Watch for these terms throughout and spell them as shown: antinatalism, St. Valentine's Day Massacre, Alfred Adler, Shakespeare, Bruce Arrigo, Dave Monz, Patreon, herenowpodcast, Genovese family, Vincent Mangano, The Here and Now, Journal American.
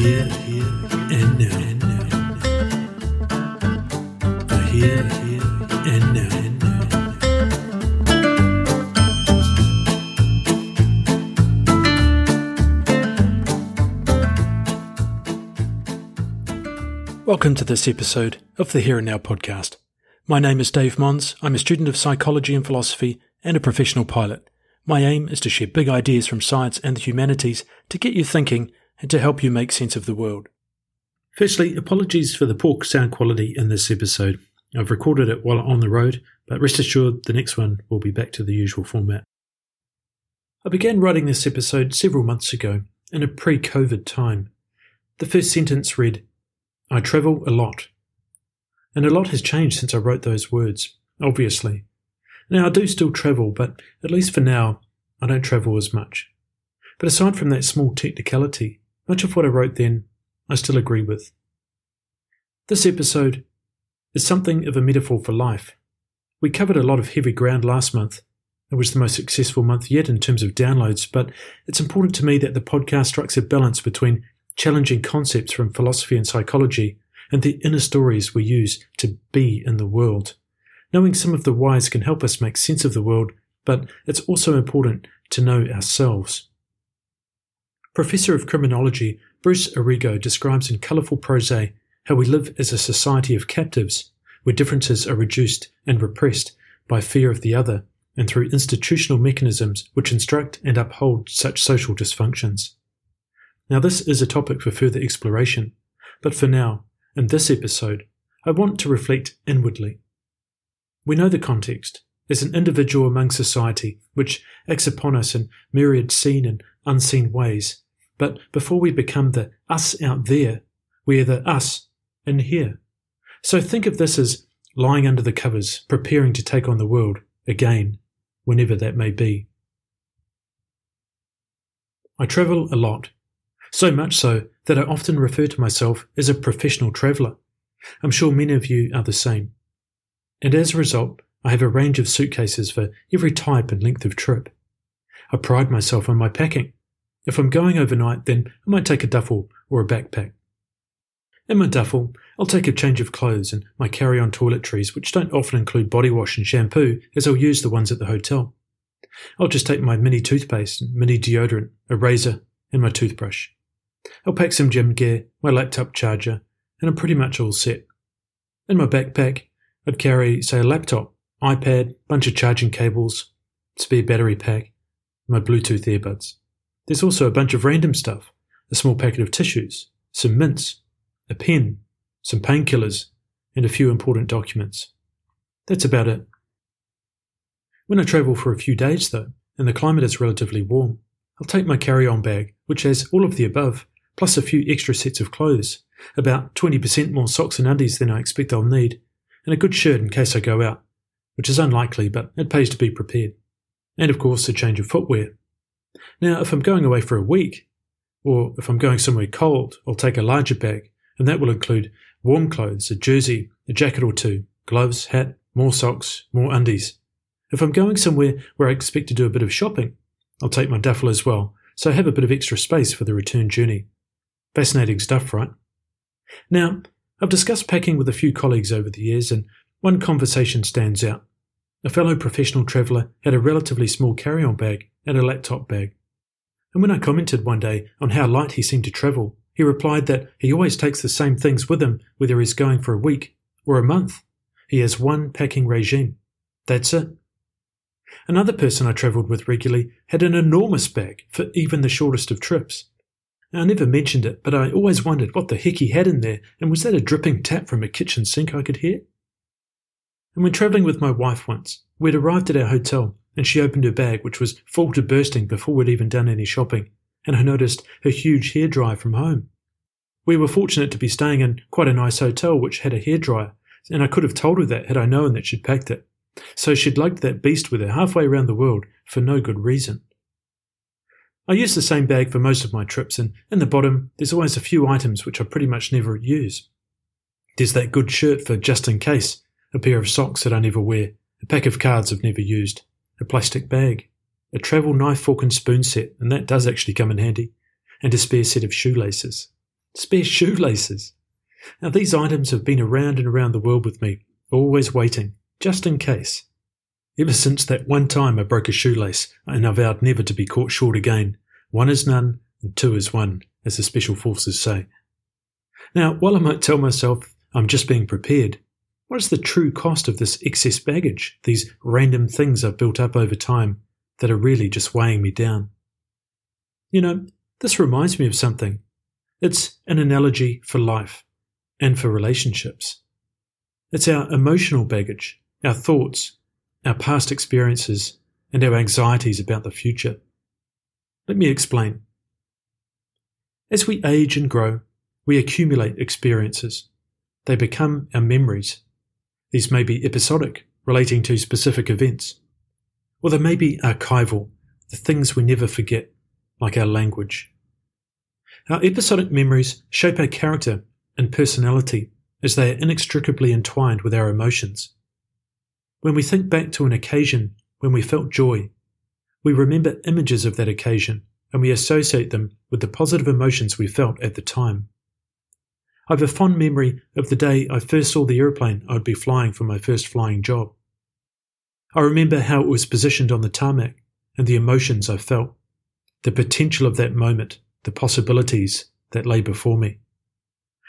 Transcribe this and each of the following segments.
Here and Now. The Here and Now. Welcome to this episode of the Here and Now podcast. My name is Dave Monz. I'm a student of psychology and philosophy and a professional pilot. My aim is to share big ideas from science and the humanities to get you thinking and to help you make sense of the world. Firstly, apologies for the poor sound quality in this episode. I've recorded it while on the road, but rest assured the next one will be back to the usual format. I began writing this episode several months ago in a pre-COVID time. The first sentence read, "I travel a lot." And a lot has changed since I wrote those words, obviously. Now, I do still travel, but at least for now, I don't travel as much. But aside from that small technicality, much of what I wrote then, I still agree with. This episode is something of a metaphor for life. We covered a lot of heavy ground last month. It was the most successful month yet in terms of downloads, but it's important to me that the podcast strikes a balance between challenging concepts from philosophy and psychology and the inner stories we use to be in the world. Knowing some of the whys can help us make sense of the world, but it's also important to know ourselves. Professor of criminology Bruce Arrigo describes in colourful prosody how we live as a society of captives, where differences are reduced and repressed by fear of the other and through institutional mechanisms which instruct and uphold such social dysfunctions. Now, this is a topic for further exploration, but for now, in this episode, I want to reflect inwardly. We know the context, as an individual among society, which acts upon us in myriad seen and unseen ways. But before we become the us out there, we are the us in here. So think of this as lying under the covers, preparing to take on the world again, whenever that may be. I travel a lot. So much so that I often refer to myself as a professional traveller. I'm sure many of you are the same. And as a result, I have a range of suitcases for every type and length of trip. I pride myself on my packing. If I'm going overnight, then I might take a duffel or a backpack. In my duffel, I'll take a change of clothes and my carry-on toiletries, which don't often include body wash and shampoo, as I'll use the ones at the hotel. I'll just take my mini toothpaste, mini deodorant, a razor, and my toothbrush. I'll pack some gym gear, my laptop charger, and I'm pretty much all set. In my backpack, I'd carry, say, a laptop, iPad, bunch of charging cables, spare battery pack, and my Bluetooth earbuds. There's also a bunch of random stuff, a small packet of tissues, some mints, a pen, some painkillers, and a few important documents. That's about it. When I travel for a few days, though, and the climate is relatively warm, I'll take my carry-on bag, which has all of the above, plus a few extra sets of clothes, about 20% more socks and undies than I expect I'll need, and a good shirt in case I go out, which is unlikely, but it pays to be prepared. And of course, a change of footwear. Now, if I'm going away for a week, or if I'm going somewhere cold, I'll take a larger bag, and that will include warm clothes, a jersey, a jacket or two, gloves, hat, more socks, more undies. If I'm going somewhere where I expect to do a bit of shopping, I'll take my duffel as well, so I have a bit of extra space for the return journey. Fascinating stuff, right? Now, I've discussed packing with a few colleagues over the years, and one conversation stands out. A fellow professional traveller had a relatively small carry-on bag and a laptop bag. And when I commented one day on how light he seemed to travel, he replied that he always takes the same things with him whether he's going for a week or a month. He has one packing regime. That's it. Another person I travelled with regularly had an enormous bag for even the shortest of trips. Now, I never mentioned it, but I always wondered what the heck he had in there, and was that a dripping tap from a kitchen sink I could hear? And when travelling with my wife once, we'd arrived at our hotel, and she opened her bag, which was full to bursting before we'd even done any shopping, and I noticed her huge hairdryer from home. We were fortunate to be staying in quite a nice hotel which had a hairdryer, and I could have told her that had I known that she'd packed it. So she'd lugged that beast with her halfway around the world for no good reason. I use the same bag for most of my trips, and in the bottom there's always a few items which I pretty much never use. There's that good shirt for just in case, a pair of socks that I never wear, a pack of cards I've never used, a plastic bag, a travel knife, fork and spoon set, and that does actually come in handy, and a spare set of shoelaces. Spare shoelaces. Now, these items have been around and around the world with me, always waiting, just in case. Ever since that one time I broke a shoelace, and I vowed never to be caught short again. One is none, and two is one, as the Special Forces say. Now, while I might tell myself I'm just being prepared, what is the true cost of this excess baggage, these random things I've built up over time that are really just weighing me down? You know, this reminds me of something. It's an analogy for life and for relationships. It's our emotional baggage, our thoughts, our past experiences, and our anxieties about the future. Let me explain. As we age and grow, we accumulate experiences. They become our memories. These may be episodic, relating to specific events. Or they may be archival, the things we never forget, like our language. Our episodic memories shape our character and personality as they are inextricably entwined with our emotions. When we think back to an occasion when we felt joy, we remember images of that occasion and we associate them with the positive emotions we felt at the time. I have a fond memory of the day I first saw the airplane I would be flying for my first flying job. I remember how it was positioned on the tarmac and the emotions I felt, the potential of that moment, the possibilities that lay before me.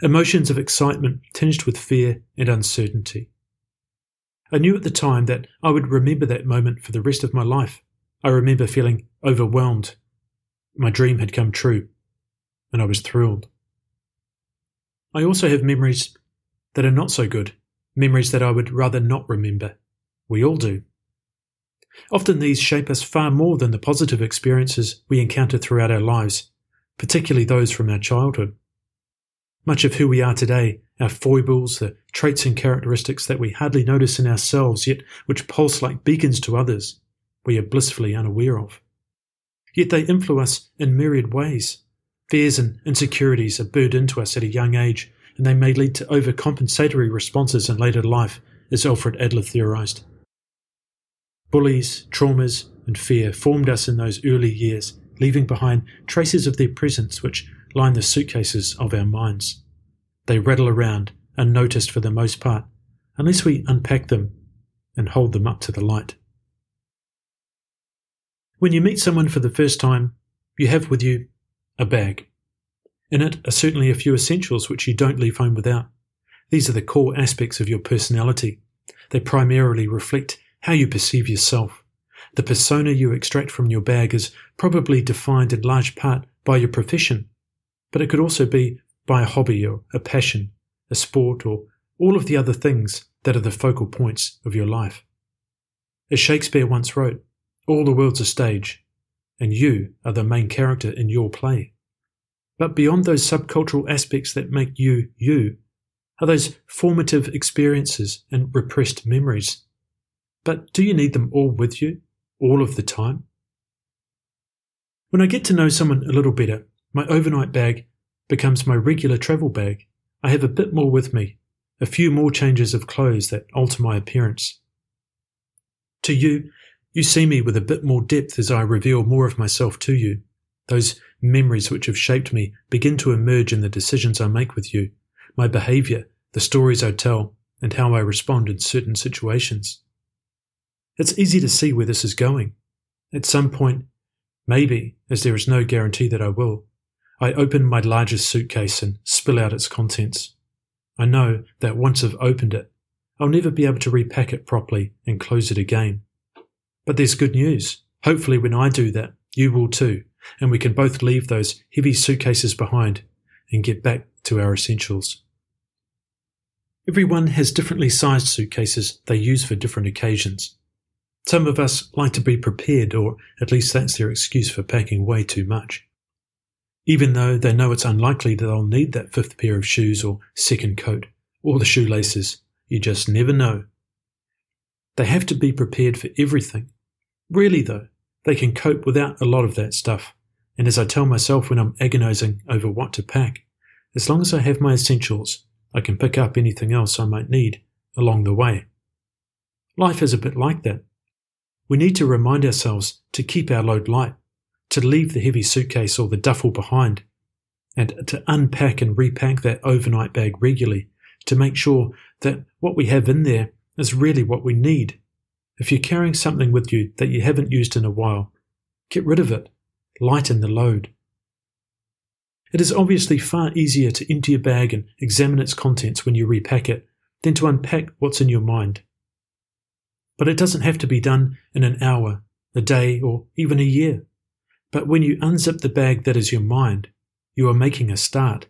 Emotions of excitement tinged with fear and uncertainty. I knew at the time that I would remember that moment for the rest of my life. I remember feeling overwhelmed. My dream had come true, and I was thrilled. I also have memories that are not so good, memories that I would rather not remember. We all do. Often these shape us far more than the positive experiences we encounter throughout our lives, particularly those from our childhood. Much of who we are today, our foibles, the traits and characteristics that we hardly notice in ourselves, yet which pulse like beacons to others, we are blissfully unaware of. Yet they influence us in myriad ways. Fears and insecurities are burned into us at a young age, and they may lead to overcompensatory responses in later life, as Alfred Adler theorized. Bullies, traumas, and fear formed us in those early years, leaving behind traces of their presence which line the suitcases of our minds. They rattle around, unnoticed for the most part, unless we unpack them and hold them up to the light. When you meet someone for the first time, you have with you a bag. In it are certainly a few essentials which you don't leave home without. These are the core aspects of your personality. They primarily reflect how you perceive yourself. The persona you extract from your bag is probably defined in large part by your profession, but it could also be by a hobby or a passion, a sport, or all of the other things that are the focal points of your life. As Shakespeare once wrote, "All the world's a stage, and you are the main character in your play." But beyond those subcultural aspects that make you, you, are those formative experiences and repressed memories. But do you need them all with you, all of the time? When I get to know someone a little better, my overnight bag becomes my regular travel bag. I have a bit more with me, a few more changes of clothes that alter my appearance. To you, you see me with a bit more depth as I reveal more of myself to you. Those memories which have shaped me begin to emerge in the decisions I make with you, my behaviour, the stories I tell, and how I respond in certain situations. It's easy to see where this is going. At some point, maybe, as there is no guarantee that I will, I open my largest suitcase and spill out its contents. I know that once I've opened it, I'll never be able to repack it properly and close it again. But there's good news. Hopefully when I do that, you will too, and we can both leave those heavy suitcases behind and get back to our essentials. Everyone has differently sized suitcases they use for different occasions. Some of us like to be prepared, or at least that's their excuse for packing way too much. Even though they know it's unlikely that they'll need that fifth pair of shoes or second coat, or the shoelaces, you just never know. They have to be prepared for everything. Really though, they can cope without a lot of that stuff, and as I tell myself when I'm agonising over what to pack, as long as I have my essentials, I can pick up anything else I might need along the way. Life is a bit like that. We need to remind ourselves to keep our load light, to leave the heavy suitcase or the duffel behind, and to unpack and repack that overnight bag regularly to make sure that what we have in there is really what we need. If you're carrying something with you that you haven't used in a while, get rid of it. Lighten the load. It is obviously far easier to empty a bag and examine its contents when you repack it than to unpack what's in your mind. But it doesn't have to be done in an hour, a day, or even a year. But when you unzip the bag that is your mind, you are making a start.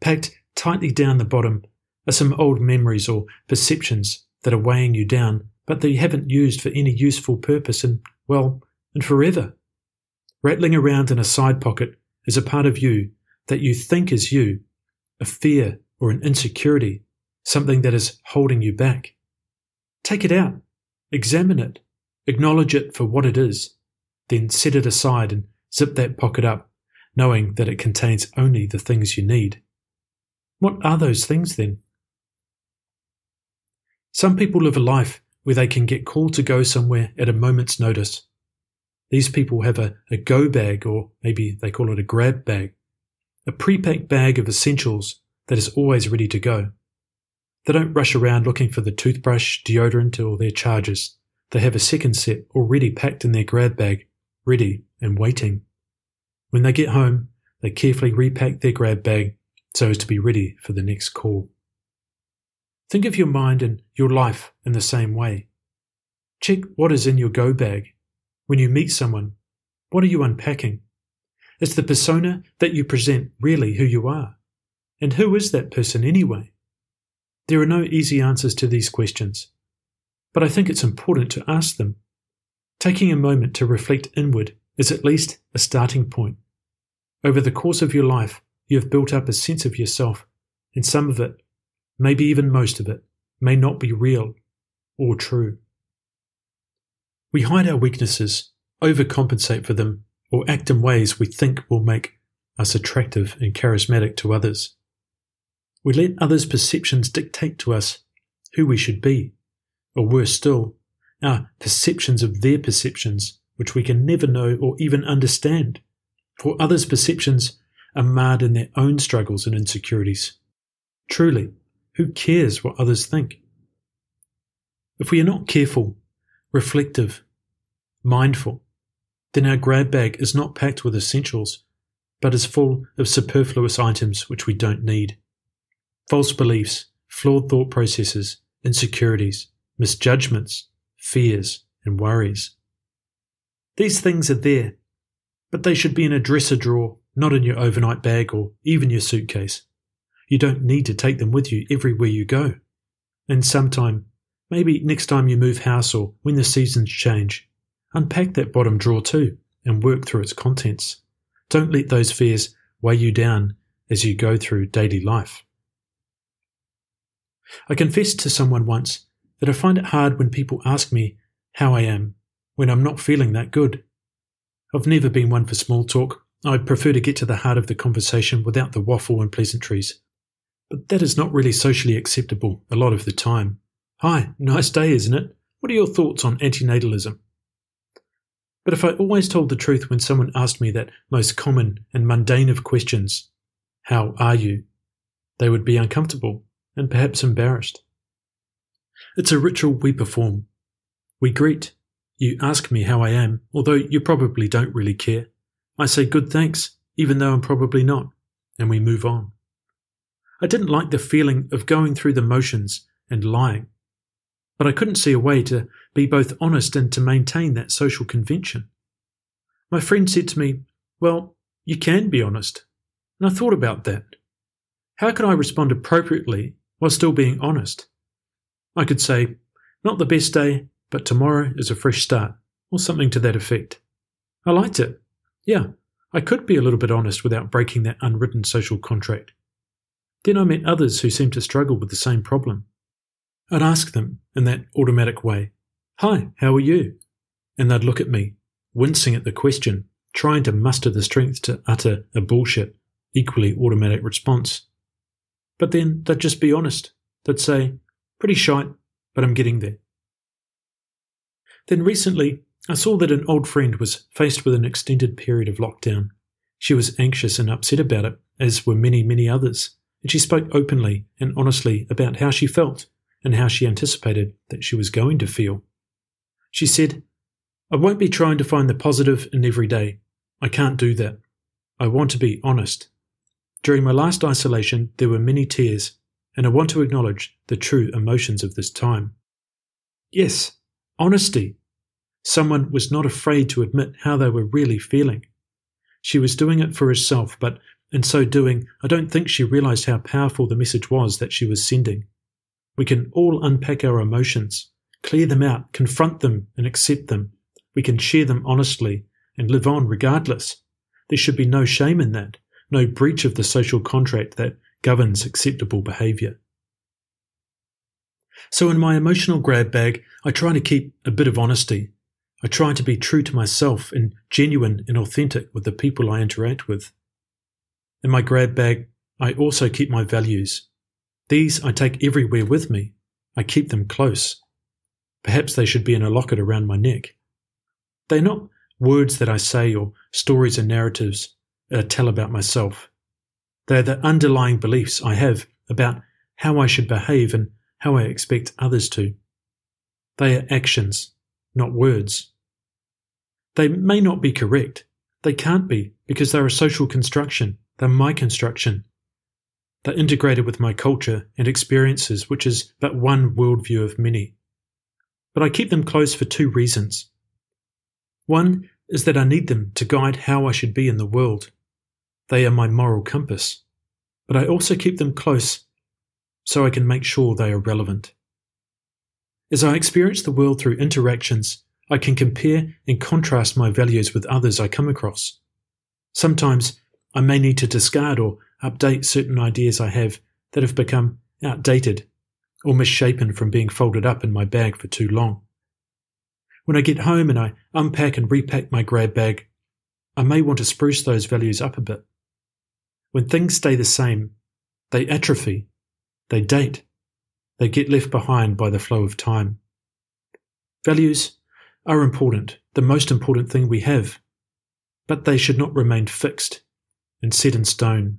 Packed tightly down the bottom are some old memories or perceptions that are weighing you down, but that you haven't used for any useful purpose in, well, in forever. Rattling around in a side pocket is a part of you that you think is you, a fear or an insecurity, something that is holding you back. Take it out, examine it, acknowledge it for what it is, then set it aside and zip that pocket up, knowing that it contains only the things you need. What are those things then? Some people live a life where they can get called to go somewhere at a moment's notice. These people have a go bag, or maybe they call it a grab bag, a pre-packed bag of essentials that is always ready to go. They don't rush around looking for the toothbrush, deodorant, or their chargers. They have a second set already packed in their grab bag, ready and waiting. When they get home, they carefully repack their grab bag so as to be ready for the next call. Think of your mind and your life in the same way. Check what is in your go bag. When you meet someone, what are you unpacking? Is the persona that you present really who you are? And who is that person anyway? There are no easy answers to these questions, but I think it's important to ask them. Taking a moment to reflect inward is at least a starting point. Over the course of your life, you have built up a sense of yourself, and some of it, maybe even most of it, may not be real or true. We hide our weaknesses, overcompensate for them, or act in ways we think will make us attractive and charismatic to others. We let others' perceptions dictate to us who we should be, or worse still, our perceptions of their perceptions, which we can never know or even understand, for others' perceptions are marred in their own struggles and insecurities. Truly, who cares what others think? If we are not careful, reflective, mindful, then our grab bag is not packed with essentials, but is full of superfluous items which we don't need. False beliefs, flawed thought processes, insecurities, misjudgments, fears, and worries. These things are there, but they should be in a dresser drawer, not in your overnight bag or even your suitcase. You don't need to take them with you everywhere you go. And sometime, maybe next time you move house or when the seasons change, unpack that bottom drawer too and work through its contents. Don't let those fears weigh you down as you go through daily life. I confessed to someone once that I find it hard when people ask me how I am when I'm not feeling that good. I've never been one for small talk. I prefer to get to the heart of the conversation without the waffle and pleasantries. But that is not really socially acceptable a lot of the time. "Hi, nice day, isn't it? What are your thoughts on antinatalism?" But if I always told the truth when someone asked me that most common and mundane of questions, "How are you?" they would be uncomfortable and perhaps embarrassed. It's a ritual we perform. We greet. "You ask me how I am, although you probably don't really care." I say, "Good, thanks," even though I'm probably not, and we move on. I didn't like the feeling of going through the motions and lying. But I couldn't see a way to be both honest and to maintain that social convention. My friend said to me, "Well, you can be honest." And I thought about that. How could I respond appropriately while still being honest? I could say, "Not the best day, but tomorrow is a fresh start," or something to that effect. I liked it. Yeah, I could be a little bit honest without breaking that unwritten social contract. Then I met others who seemed to struggle with the same problem. I'd ask them in that automatic way, "Hi, how are you?" And they'd look at me, wincing at the question, trying to muster the strength to utter a bullshit, equally automatic response. But then they'd just be honest. They'd say, "Pretty shite, but I'm getting there." Then recently, I saw that an old friend was faced with an extended period of lockdown. She was anxious and upset about it, as were many, many others, and she spoke openly and honestly about how she felt and how she anticipated that she was going to feel. She said, "I won't be trying to find the positive in every day. I can't do that. I want to be honest. During my last isolation, there were many tears, and I want to acknowledge the true emotions of this time." Yes, honesty. Someone was not afraid to admit how they were really feeling. She was doing it for herself, but in so doing, I don't think she realized how powerful the message was that she was sending. We can all unpack our emotions, clear them out, confront them and accept them. We can share them honestly and live on regardless. There should be no shame in that, no breach of the social contract that governs acceptable behaviour. So in my emotional grab bag, I try to keep a bit of honesty. I try to be true to myself and genuine and authentic with the people I interact with. In my grab bag, I also keep my values. These I take everywhere with me. I keep them close. Perhaps they should be in a locket around my neck. They're not words that I say or stories and narratives that I tell about myself. They're the underlying beliefs I have about how I should behave and how I expect others to. They are actions, not words. They may not be correct. They can't be, because they're a social construction. They're my construction. They're integrated with my culture and experiences, which is but one worldview of many. But I keep them close for two reasons. One is that I need them to guide how I should be in the world. They are my moral compass. But I also keep them close so I can make sure they are relevant. As I experience the world through interactions, I can compare and contrast my values with others I come across. Sometimes I may need to discard or update certain ideas I have that have become outdated or misshapen from being folded up in my bag for too long. When I get home and I unpack and repack my grab bag, I may want to spruce those values up a bit. When things stay the same, they atrophy, they date, they get left behind by the flow of time. Values are important, the most important thing we have, but they should not remain fixed and set in stone,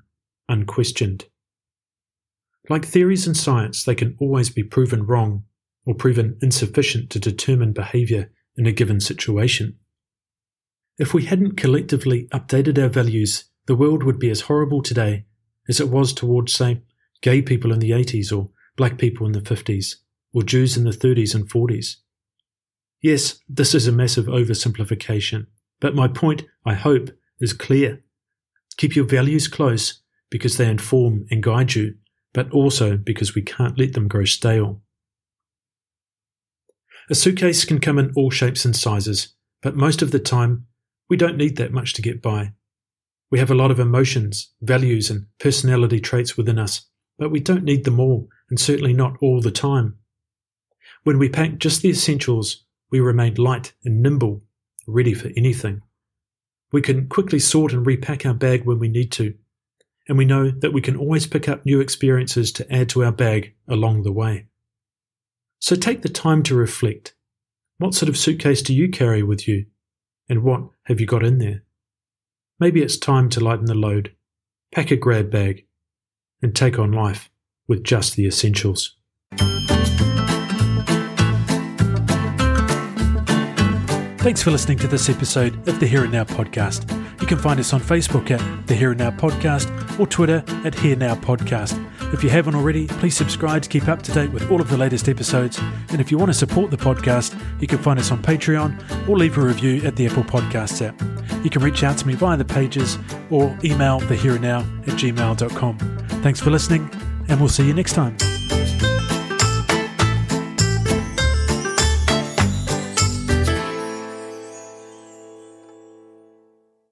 unquestioned. Like theories in science, they can always be proven wrong or proven insufficient to determine behaviour in a given situation. If we hadn't collectively updated our values, the world would be as horrible today as it was towards, say, gay people in the 80s or black people in the 50s or Jews in the 30s and 40s. Yes, this is a massive oversimplification, but my point, I hope, is clear. Keep your values close because they inform and guide you, but also because we can't let them grow stale. A suitcase can come in all shapes and sizes, but most of the time, we don't need that much to get by. We have a lot of emotions, values and personality traits within us, but we don't need them all, and certainly not all the time. When we pack just the essentials, we remain light and nimble, ready for anything. We can quickly sort and repack our bag when we need to, and we know that we can always pick up new experiences to add to our bag along the way. So take the time to reflect. What sort of suitcase do you carry with you, and what have you got in there? Maybe it's time to lighten the load, pack a grab bag, and take on life with just the essentials. Thanks for listening to this episode of the Here and Now podcast. You can find us on Facebook at The Here and Now Podcast or Twitter at Here Now Podcast. If you haven't already, please subscribe to keep up to date with all of the latest episodes. And if you want to support the podcast, you can find us on Patreon or leave a review at the Apple Podcasts app. You can reach out to me via the pages or email thehereandnow@gmail.com. Thanks for listening, and we'll see you next time.